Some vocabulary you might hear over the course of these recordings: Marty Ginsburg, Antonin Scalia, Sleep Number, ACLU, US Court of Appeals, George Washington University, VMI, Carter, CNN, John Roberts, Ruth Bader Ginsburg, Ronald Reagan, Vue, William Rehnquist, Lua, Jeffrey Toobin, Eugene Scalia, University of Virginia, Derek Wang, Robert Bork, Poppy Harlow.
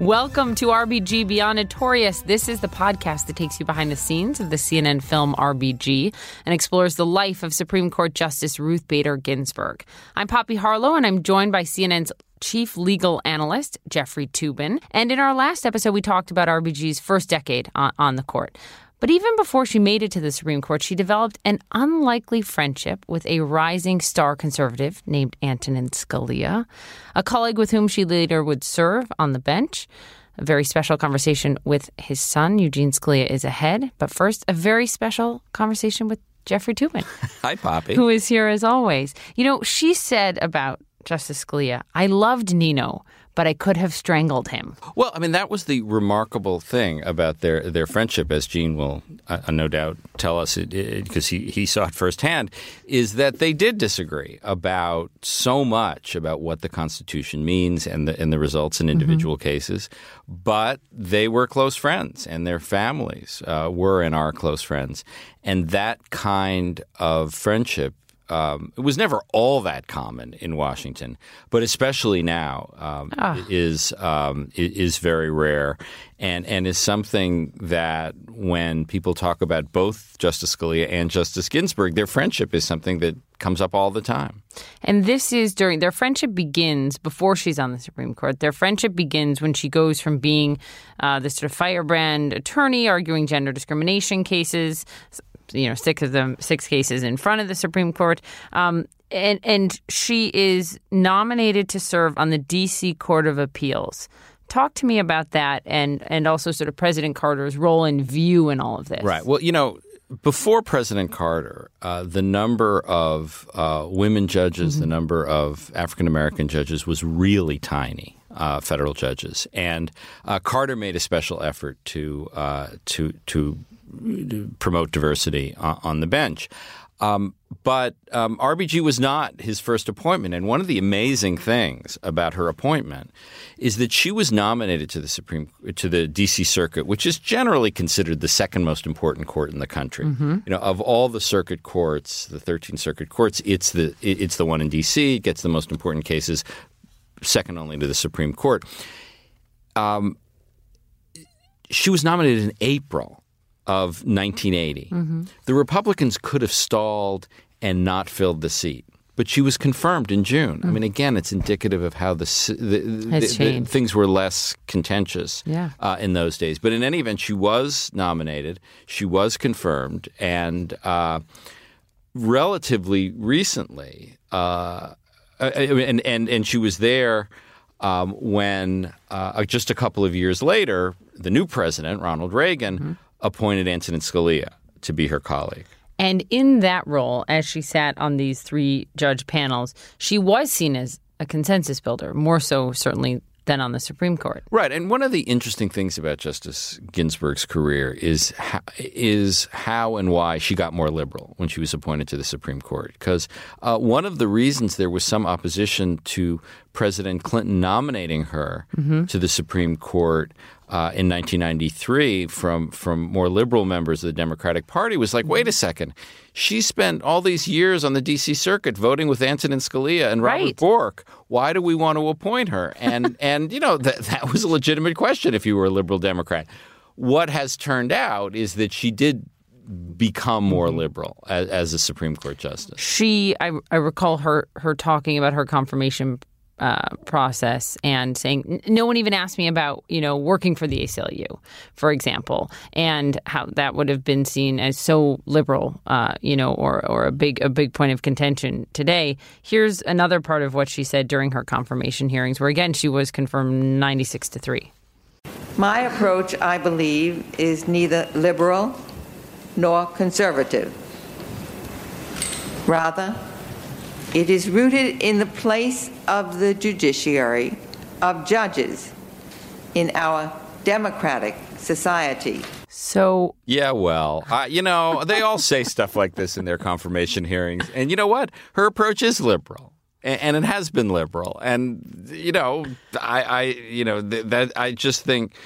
Welcome to RBG Beyond Notorious. This is the podcast that takes you behind the scenes of the CNN film RBG and explores the life of Supreme Court Justice Ruth Bader Ginsburg. I'm Poppy Harlow, and I'm joined by CNN's Chief Legal Analyst, Jeffrey Toobin. And in our last episode, we talked about RBG's first decade on the court. But even before she made it to the Supreme Court, she developed an unlikely friendship with a rising star conservative named Antonin Scalia, a colleague with whom she later would serve on the bench. A very special conversation with his son, Eugene Scalia, is ahead. But first, a very special conversation with Jeffrey Toobin. Hi, Poppy. Who is here as always. You know, she said about Justice Scalia, "I loved Nino, but I could have strangled him." Well, I mean, that was the remarkable thing about their friendship, as Gene will no doubt tell us, because he saw it firsthand, is that they did disagree about so much about what the Constitution means and the results in individual cases. But they were close friends, and their families were and are close friends. And that kind of friendship, it was never all that common in Washington, but especially now is very rare and is something that when people talk about both Justice Scalia and Justice Ginsburg, their friendship is something that comes up all the time. And this is during their friendship begins before she's on the Supreme Court. Their friendship begins when she goes from being this sort of firebrand attorney arguing gender discrimination cases, you know, six cases in front of the Supreme Court. And she is nominated to serve on the D.C. Court of Appeals. Talk to me about that and also sort of President Carter's role and view in all of this. Right. Well, you know, before President Carter, the number of women judges, the number of African-American judges was really tiny. Federal judges. And Carter made a special effort to promote diversity on the bench. But RBG was not his first appointment. And one of the amazing things about her appointment is that she was nominated to the D.C. Circuit, which is generally considered the second most important court in the country. You know, of all the circuit courts, the 13 circuit courts, it's the one in D.C. It gets the most important cases, second only to the Supreme Court. She was nominated in April of 1980. The Republicans could have stalled and not filled the seat, but she was confirmed in June. I mean, again, it's indicative of how the things were less contentious in those days. But in any event, she was nominated, she was confirmed, and relatively recently and she was there when just a couple of years later, the new president, Ronald Reagan, appointed Antonin Scalia to be her colleague. And in that role, as she sat on these three judge panels, she was seen as a consensus builder, more so certainly than on the Supreme Court. Right. And one of the interesting things about Justice Ginsburg's career is how and why she got more liberal when she was appointed to the Supreme Court. Because one of the reasons there was some opposition to President Clinton nominating her to the Supreme Court in 1993 from more liberal members of the Democratic Party was like, wait a second, she spent all these years on the D.C. Circuit voting with Antonin Scalia and Robert Bork. Why do we want to appoint her? And, and you know, that was a legitimate question if you were a liberal Democrat. What has turned out is that she did become more liberal as a Supreme Court justice. She, I recall her talking about her confirmation process and saying no one even asked me about, you know, working for the ACLU, for example, and how that would have been seen as so liberal, you know, or a big point of contention today. Here's another part of what she said during her confirmation hearings, where again she was confirmed 96-3. My approach, I believe, is neither liberal nor conservative. Rather, it is rooted in the place of the judiciary, of judges, in our democratic society. So, yeah, well, you know, they all say stuff like this in their confirmation hearings. And you know what? Her approach is liberal. And it has been liberal. And, you know, I just think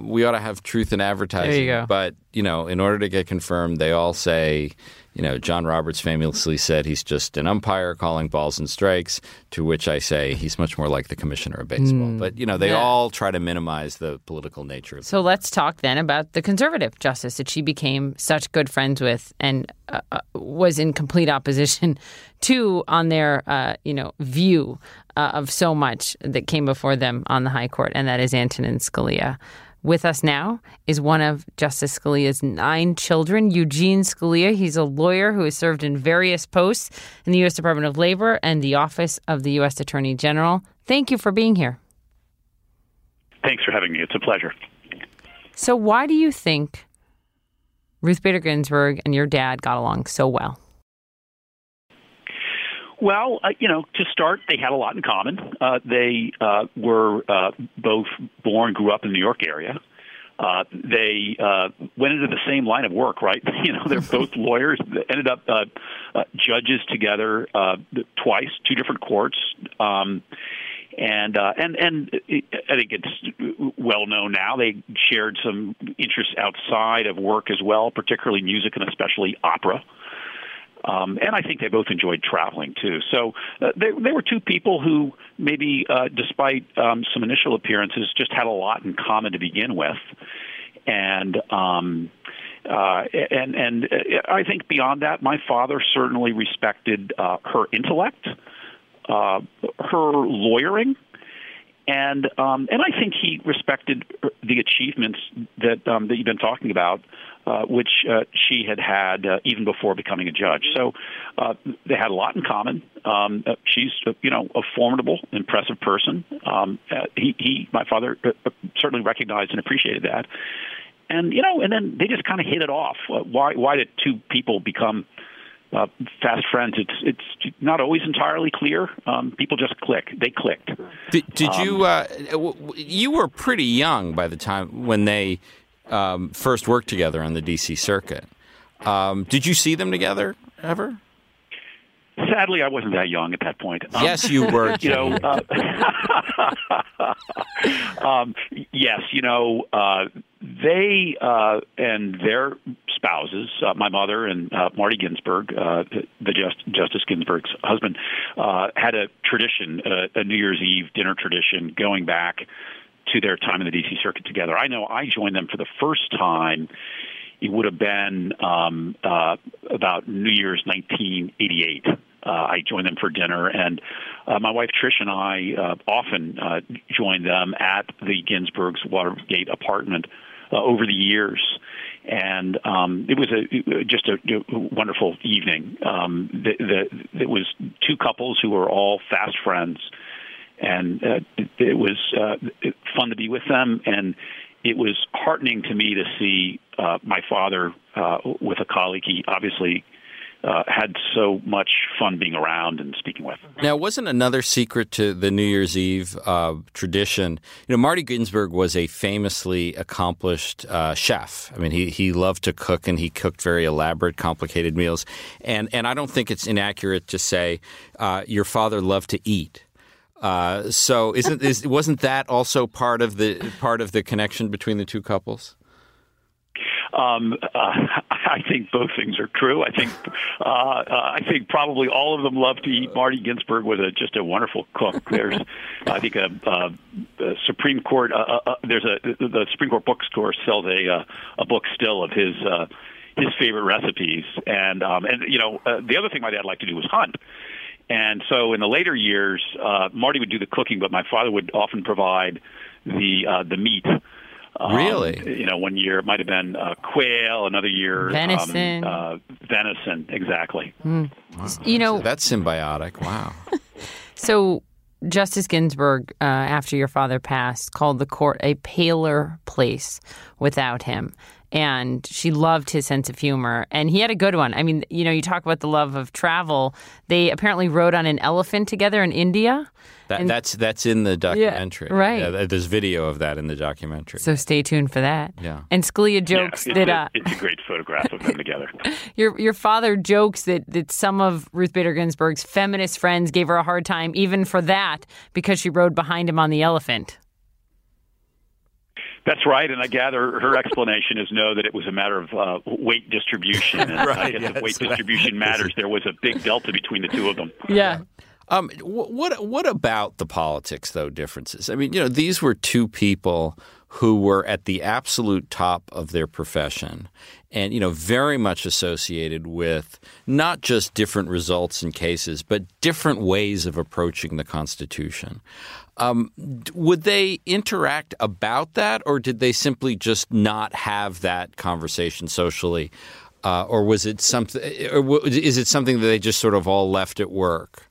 we ought to have truth in advertising. There you go. But, you know, in order to get confirmed, they all say, you know, John Roberts famously said he's just an umpire calling balls and strikes, to which I say he's much more like the commissioner of baseball. But, you know, they all try to minimize the political nature of it. So let's talk then about the conservative justice that she became such good friends with and was in complete opposition to on their, you know, view of so much that came before them on the high court, and that is Antonin Scalia. With us now is one of Justice Scalia's 9 children, Eugene Scalia. He's a lawyer who has served in various posts in the U.S. Department of Labor and the Office of the U.S. Attorney General. Thank you for being here. Thanks for having me. It's a pleasure. So why do you think Ruth Bader Ginsburg and your dad got along so well? Well, you know, to start, they had a lot in common. They were both born, grew up in the New York area. They went into the same line of work, right? You know, they're both lawyers. They ended up judges together twice, 2 different courts. And I think it's well known now they shared some interests outside of work as well, particularly music and especially opera. And I think they both enjoyed traveling, too. So they were 2 people who maybe, despite some initial appearances, just had a lot in common to begin with. And I think beyond that, my father certainly respected her intellect, her lawyering, and I think he respected the achievements that that you've been talking about, which she had even before becoming a judge. So they had a lot in common. She's, you know, a formidable, impressive person. My father, certainly recognized and appreciated that. And you know, and then they just kind of hit it off. Why did 2 people become fast friends? It's not always entirely clear. People just click. They clicked. Did you? You were pretty young by the time when they first worked together on the D.C. Circuit. Did you see them together ever? Sadly, I wasn't that young at that point. Yes, you were. You know, yes, you know, they and their spouses, my mother and Marty Ginsburg, Justice Ginsburg's husband, had a tradition, a New Year's Eve dinner tradition going back to their time in the D.C. Circuit together. I know I joined them for the first time. It would have been about New Year's 1988. I joined them for dinner, and my wife Trish and I often joined them at the Ginsburg's Watergate apartment over the years, and it was a wonderful evening. It was 2 couples who were all fast friends, and it was fun to be with them, and it was heartening to me to see my father with a colleague he obviously had so much fun being around and speaking with. Now, wasn't another secret to the New Year's Eve tradition? You know, Marty Ginsburg was a famously accomplished chef. I mean, he loved to cook, and he cooked very elaborate, complicated meals. And I don't think it's inaccurate to say your father loved to eat. So wasn't that also part of the connection between the 2 couples? I think both things are true. I think probably all of them love to eat. Marty Ginsburg was just a wonderful cook. There's, I think, a Supreme Court. The Supreme Court bookstore sells a book still of his favorite recipes. And you know, the other thing my dad liked to do was hunt. And so in the later years, Marty would do the cooking, but my father would often provide the meat. Really? You know, one year it might have been quail, another year venison. Venison, exactly. Mm. Wow. You know, that's symbiotic. Wow. So Justice Ginsburg, after your father passed, called the court a paler place without him. And she loved his sense of humor. And he had a good one. I mean, you know, you talk about the love of travel. They apparently rode on an elephant together in India. That's in the documentary. Yeah, right. Yeah, there's video of that in the documentary. So stay tuned for that. Yeah. And Scalia jokes it's a great photograph of them together. Your father jokes that some of Ruth Bader Ginsburg's feminist friends gave her a hard time, even for that, because she rode behind him on the elephant. That's right, and I gather her explanation is no, that it was a matter of weight distribution. And right, I guess if weight distribution matters, there was a big delta between the two of them. Yeah. What about the politics, though, differences? I mean, you know, these were two people who were at the absolute top of their profession and, you know, very much associated with not just different results in cases, but different ways of approaching the Constitution. Would they interact about that, or did they simply just not have that conversation socially? Or was it something, or is it something that they just sort of all left at work?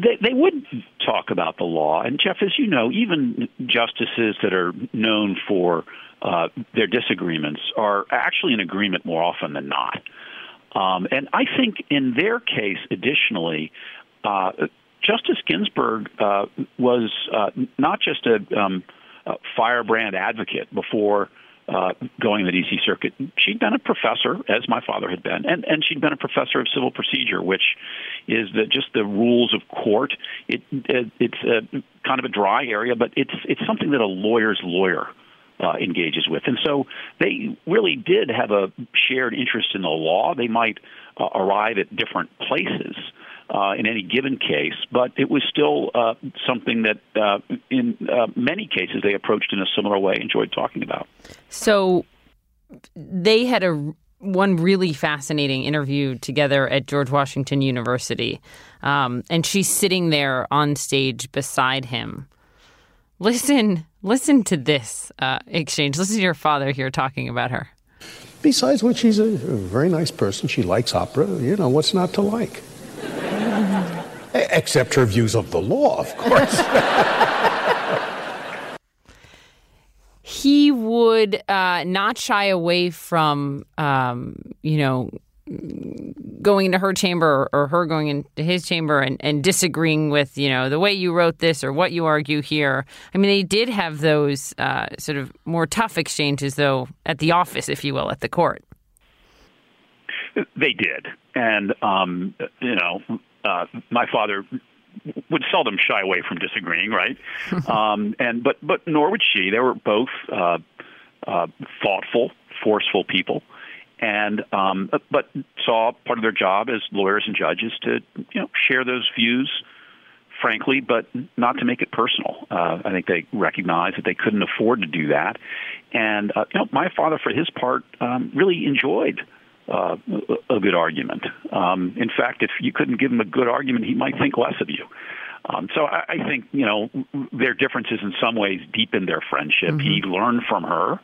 They would talk about the law. And, Jeff, as you know, even justices that are known for their disagreements are actually in agreement more often than not. And I think in their case, additionally, Justice Ginsburg was not just a firebrand advocate before going to the D.C. Circuit. She'd been a professor, as my father had been, and she'd been a professor of civil procedure, which is just the rules of court. It's kind of a dry area, but it's something that a lawyer's lawyer engages with. And so they really did have a shared interest in the law. They might arrive at different places in any given case, but it was still something that in many cases they approached in a similar way, enjoyed talking about. So they had one really fascinating interview together at George Washington University, and she's sitting there on stage beside him. Listen to this exchange. Listen to your father here talking about her. Besides which, she's a very nice person. She likes opera. You know, what's not to like? Except her views of the law, of course. He would not shy away from, going into her chamber or her going into his chamber and disagreeing with, you know, the way you wrote this or what you argue here. I mean, they did have those sort of more tough exchanges, though, at the office, if you will, at the court. They did. And, my father would seldom shy away from disagreeing, right? But nor would she. They were both thoughtful, forceful people, and but saw part of their job as lawyers and judges to share those views frankly, but not to make it personal. I think they recognized that they couldn't afford to do that, and my father, for his part, really enjoyed a good argument. In fact, if you couldn't give him a good argument, he might think less of you. So I think, their differences in some ways deepened their friendship. Mm-hmm. He learned from her.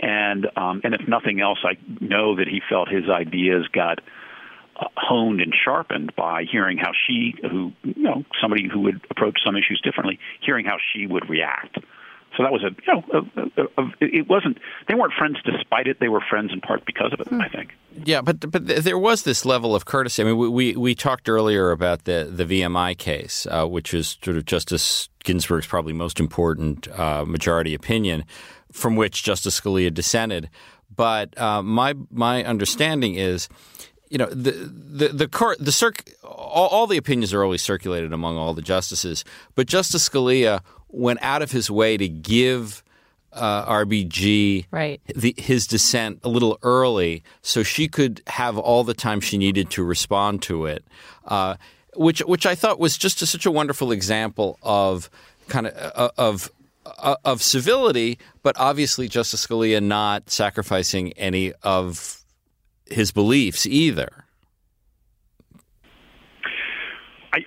And if nothing else, I know that he felt his ideas got honed and sharpened by hearing how she, who, somebody who would approach some issues differently, hearing how she would react. So that was it wasn't, they weren't friends despite it. They were friends in part because of it, I think. Yeah, but there was this level of courtesy. I mean, we talked earlier about the VMI case, which is sort of Justice Ginsburg's probably most important majority opinion, from which Justice Scalia dissented. But my understanding is, the court, the all the opinions are always circulated among all the justices, but Justice Scalia went out of his way to give RBG his dissent a little early so she could have all the time she needed to respond to it, which I thought was just such a wonderful example of kind of civility, but obviously Justice Scalia not sacrificing any of his beliefs either. I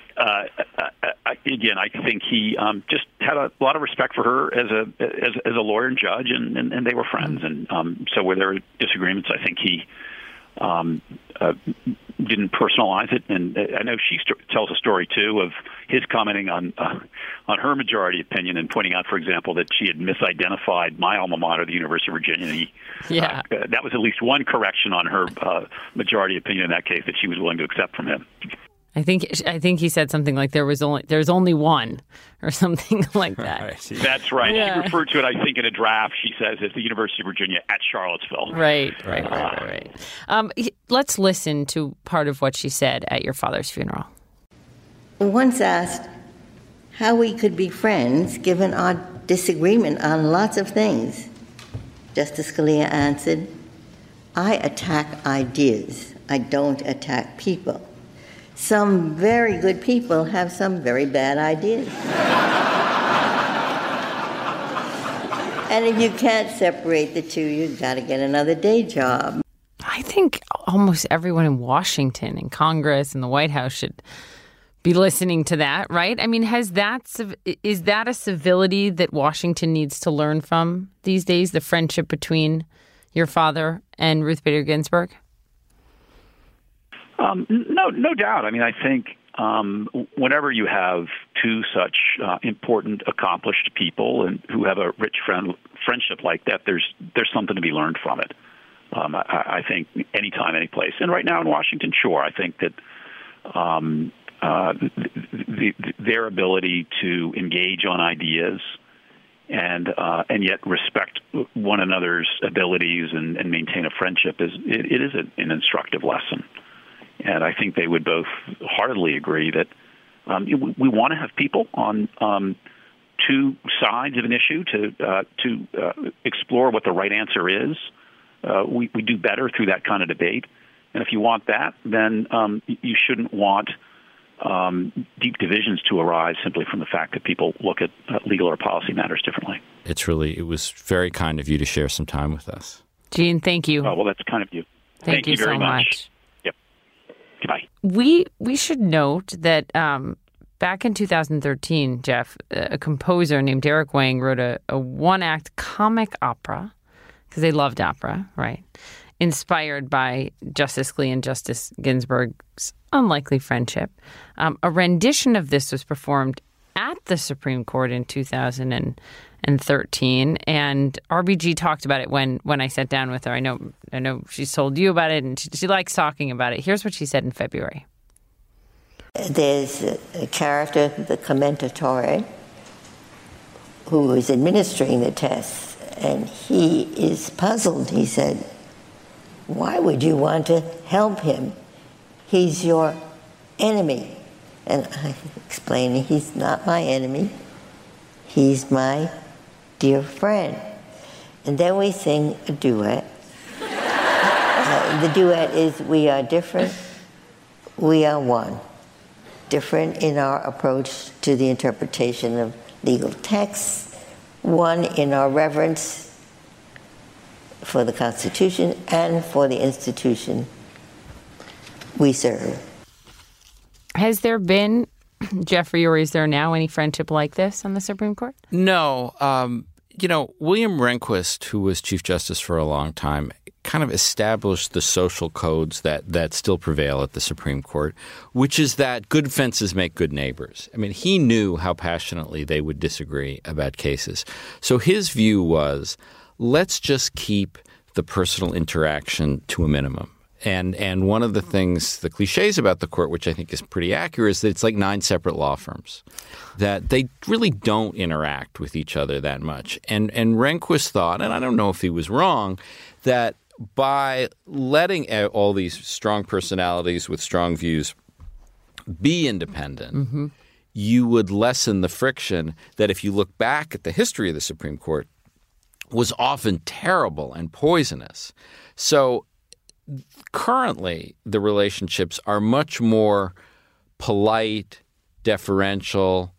think he just had a lot of respect for her as a lawyer and judge, and they were friends. And so where there were disagreements, I think he didn't personalize it. And I know she tells a story, too, of his commenting on her majority opinion and pointing out, for example, that she had misidentified my alma mater, the University of Virginia. And that was at least one correction on her majority opinion in that case that she was willing to accept from him. I think he said something like there's only one or something like that. Right. That's right. Yeah. She referred to it, I think, in a draft. She says it's the University of Virginia at Charlottesville. Right. Let's listen to part of what she said at your father's funeral. Once asked how we could be friends given our disagreement on lots of things. Justice Scalia answered, I attack ideas. I don't attack people. Some very good people have some very bad ideas. And if you can't separate the two, you've got to get another day job. I think almost everyone in Washington, in Congress, in the White House should be listening to that, right? I mean, is that a civility that Washington needs to learn from these days, the friendship between your father and Ruth Bader Ginsburg? No doubt. I mean, I think whenever you have two such important, accomplished people and who have a rich friendship like that, there's something to be learned from it. I think anytime, any place. And right now in Washington, sure, I think that their ability to engage on ideas and yet respect one another's abilities and maintain a friendship is an instructive lesson. And I think they would both heartily agree that we want to have people on two sides of an issue to explore what the right answer is. We do better through that kind of debate. And if you want that, then you shouldn't want deep divisions to arise simply from the fact that people look at legal or policy matters differently. It was very kind of you to share some time with us. Gene, thank you. Oh, well, that's kind of you. Thank you very much. Goodbye. We should note that back in 2013, Jeff, a composer named Derek Wang wrote a one-act comic opera, because they loved opera, right, inspired by Justice Scalia and Justice Ginsburg's unlikely friendship. A rendition of this was performed at the Supreme Court in 2013, and RBG talked about it when I sat down with her. I know she's told you about it, and she likes talking about it. Here's what she said in February. There's a character, the commentatore, who is administering the tests, and he is puzzled. He said, why would you want to help him? He's your enemy. And I explained, he's not my enemy. He's my dear friend. And then we sing a duet. The duet is, we are different, we are one. Different in our approach to the interpretation of legal texts, one in our reverence for the Constitution and for the institution we serve. Has there been, Jeffrey, or is there now any friendship like this on the Supreme Court? No. William Rehnquist, who was Chief Justice for a long time, kind of established the social codes that still prevail at the Supreme Court, which is that good fences make good neighbors. I mean, he knew how passionately they would disagree about cases. So his view was, let's just keep the personal interaction to a minimum. And one of the things, the cliches about the court, which I think is pretty accurate, is that it's like 9 separate law firms, that they really don't interact with each other that much. And Rehnquist thought, and I don't know if he was wrong, that by letting all these strong personalities with strong views be independent, mm-hmm. you would lessen the friction that, if you look back at the history of the Supreme Court, was often terrible and poisonous. So currently, the relationships are much more polite, deferential,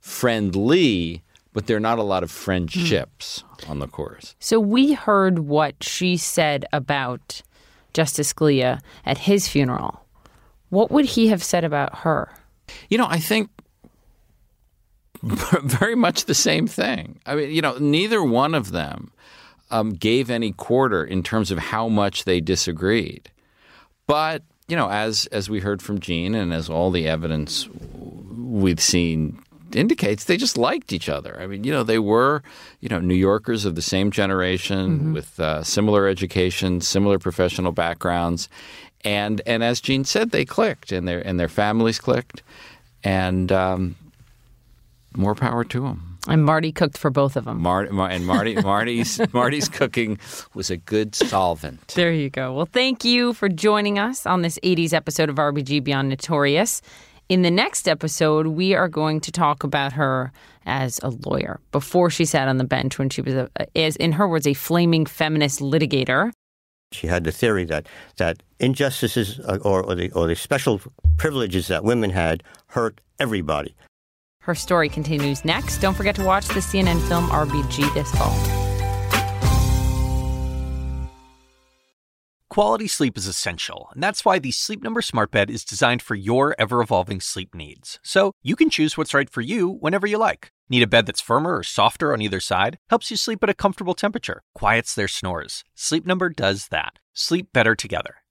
friendly, but there are not a lot of friendships on the court. So we heard what she said about Justice Scalia at his funeral. What would he have said about her? I think very much the same thing. I mean, neither one of them gave any quarter in terms of how much they disagreed. But, as we heard from Gene and as all the evidence we've seen indicates, they just liked each other. I mean, they were, New Yorkers of the same generation mm-hmm. with similar education, similar professional backgrounds. And as Gene said, they clicked and their families clicked. And more power to them. And Marty cooked for both of them. Marty's cooking was a good solvent. There you go. Well, thank you for joining us on this 80s episode of RBG Beyond Notorious. In the next episode, we are going to talk about her as a lawyer before she sat on the bench when she was, in her words, a flaming feminist litigator. She had the theory that injustices or the special privileges that women had hurt everybody. Her story continues next. Don't forget to watch the CNN film RBG this fall. Quality sleep is essential, and that's why the Sleep Number smart bed is designed for your ever-evolving sleep needs. So you can choose what's right for you whenever you like. Need a bed that's firmer or softer on either side? Helps you sleep at a comfortable temperature. Quiets their snores. Sleep Number does that. Sleep better together.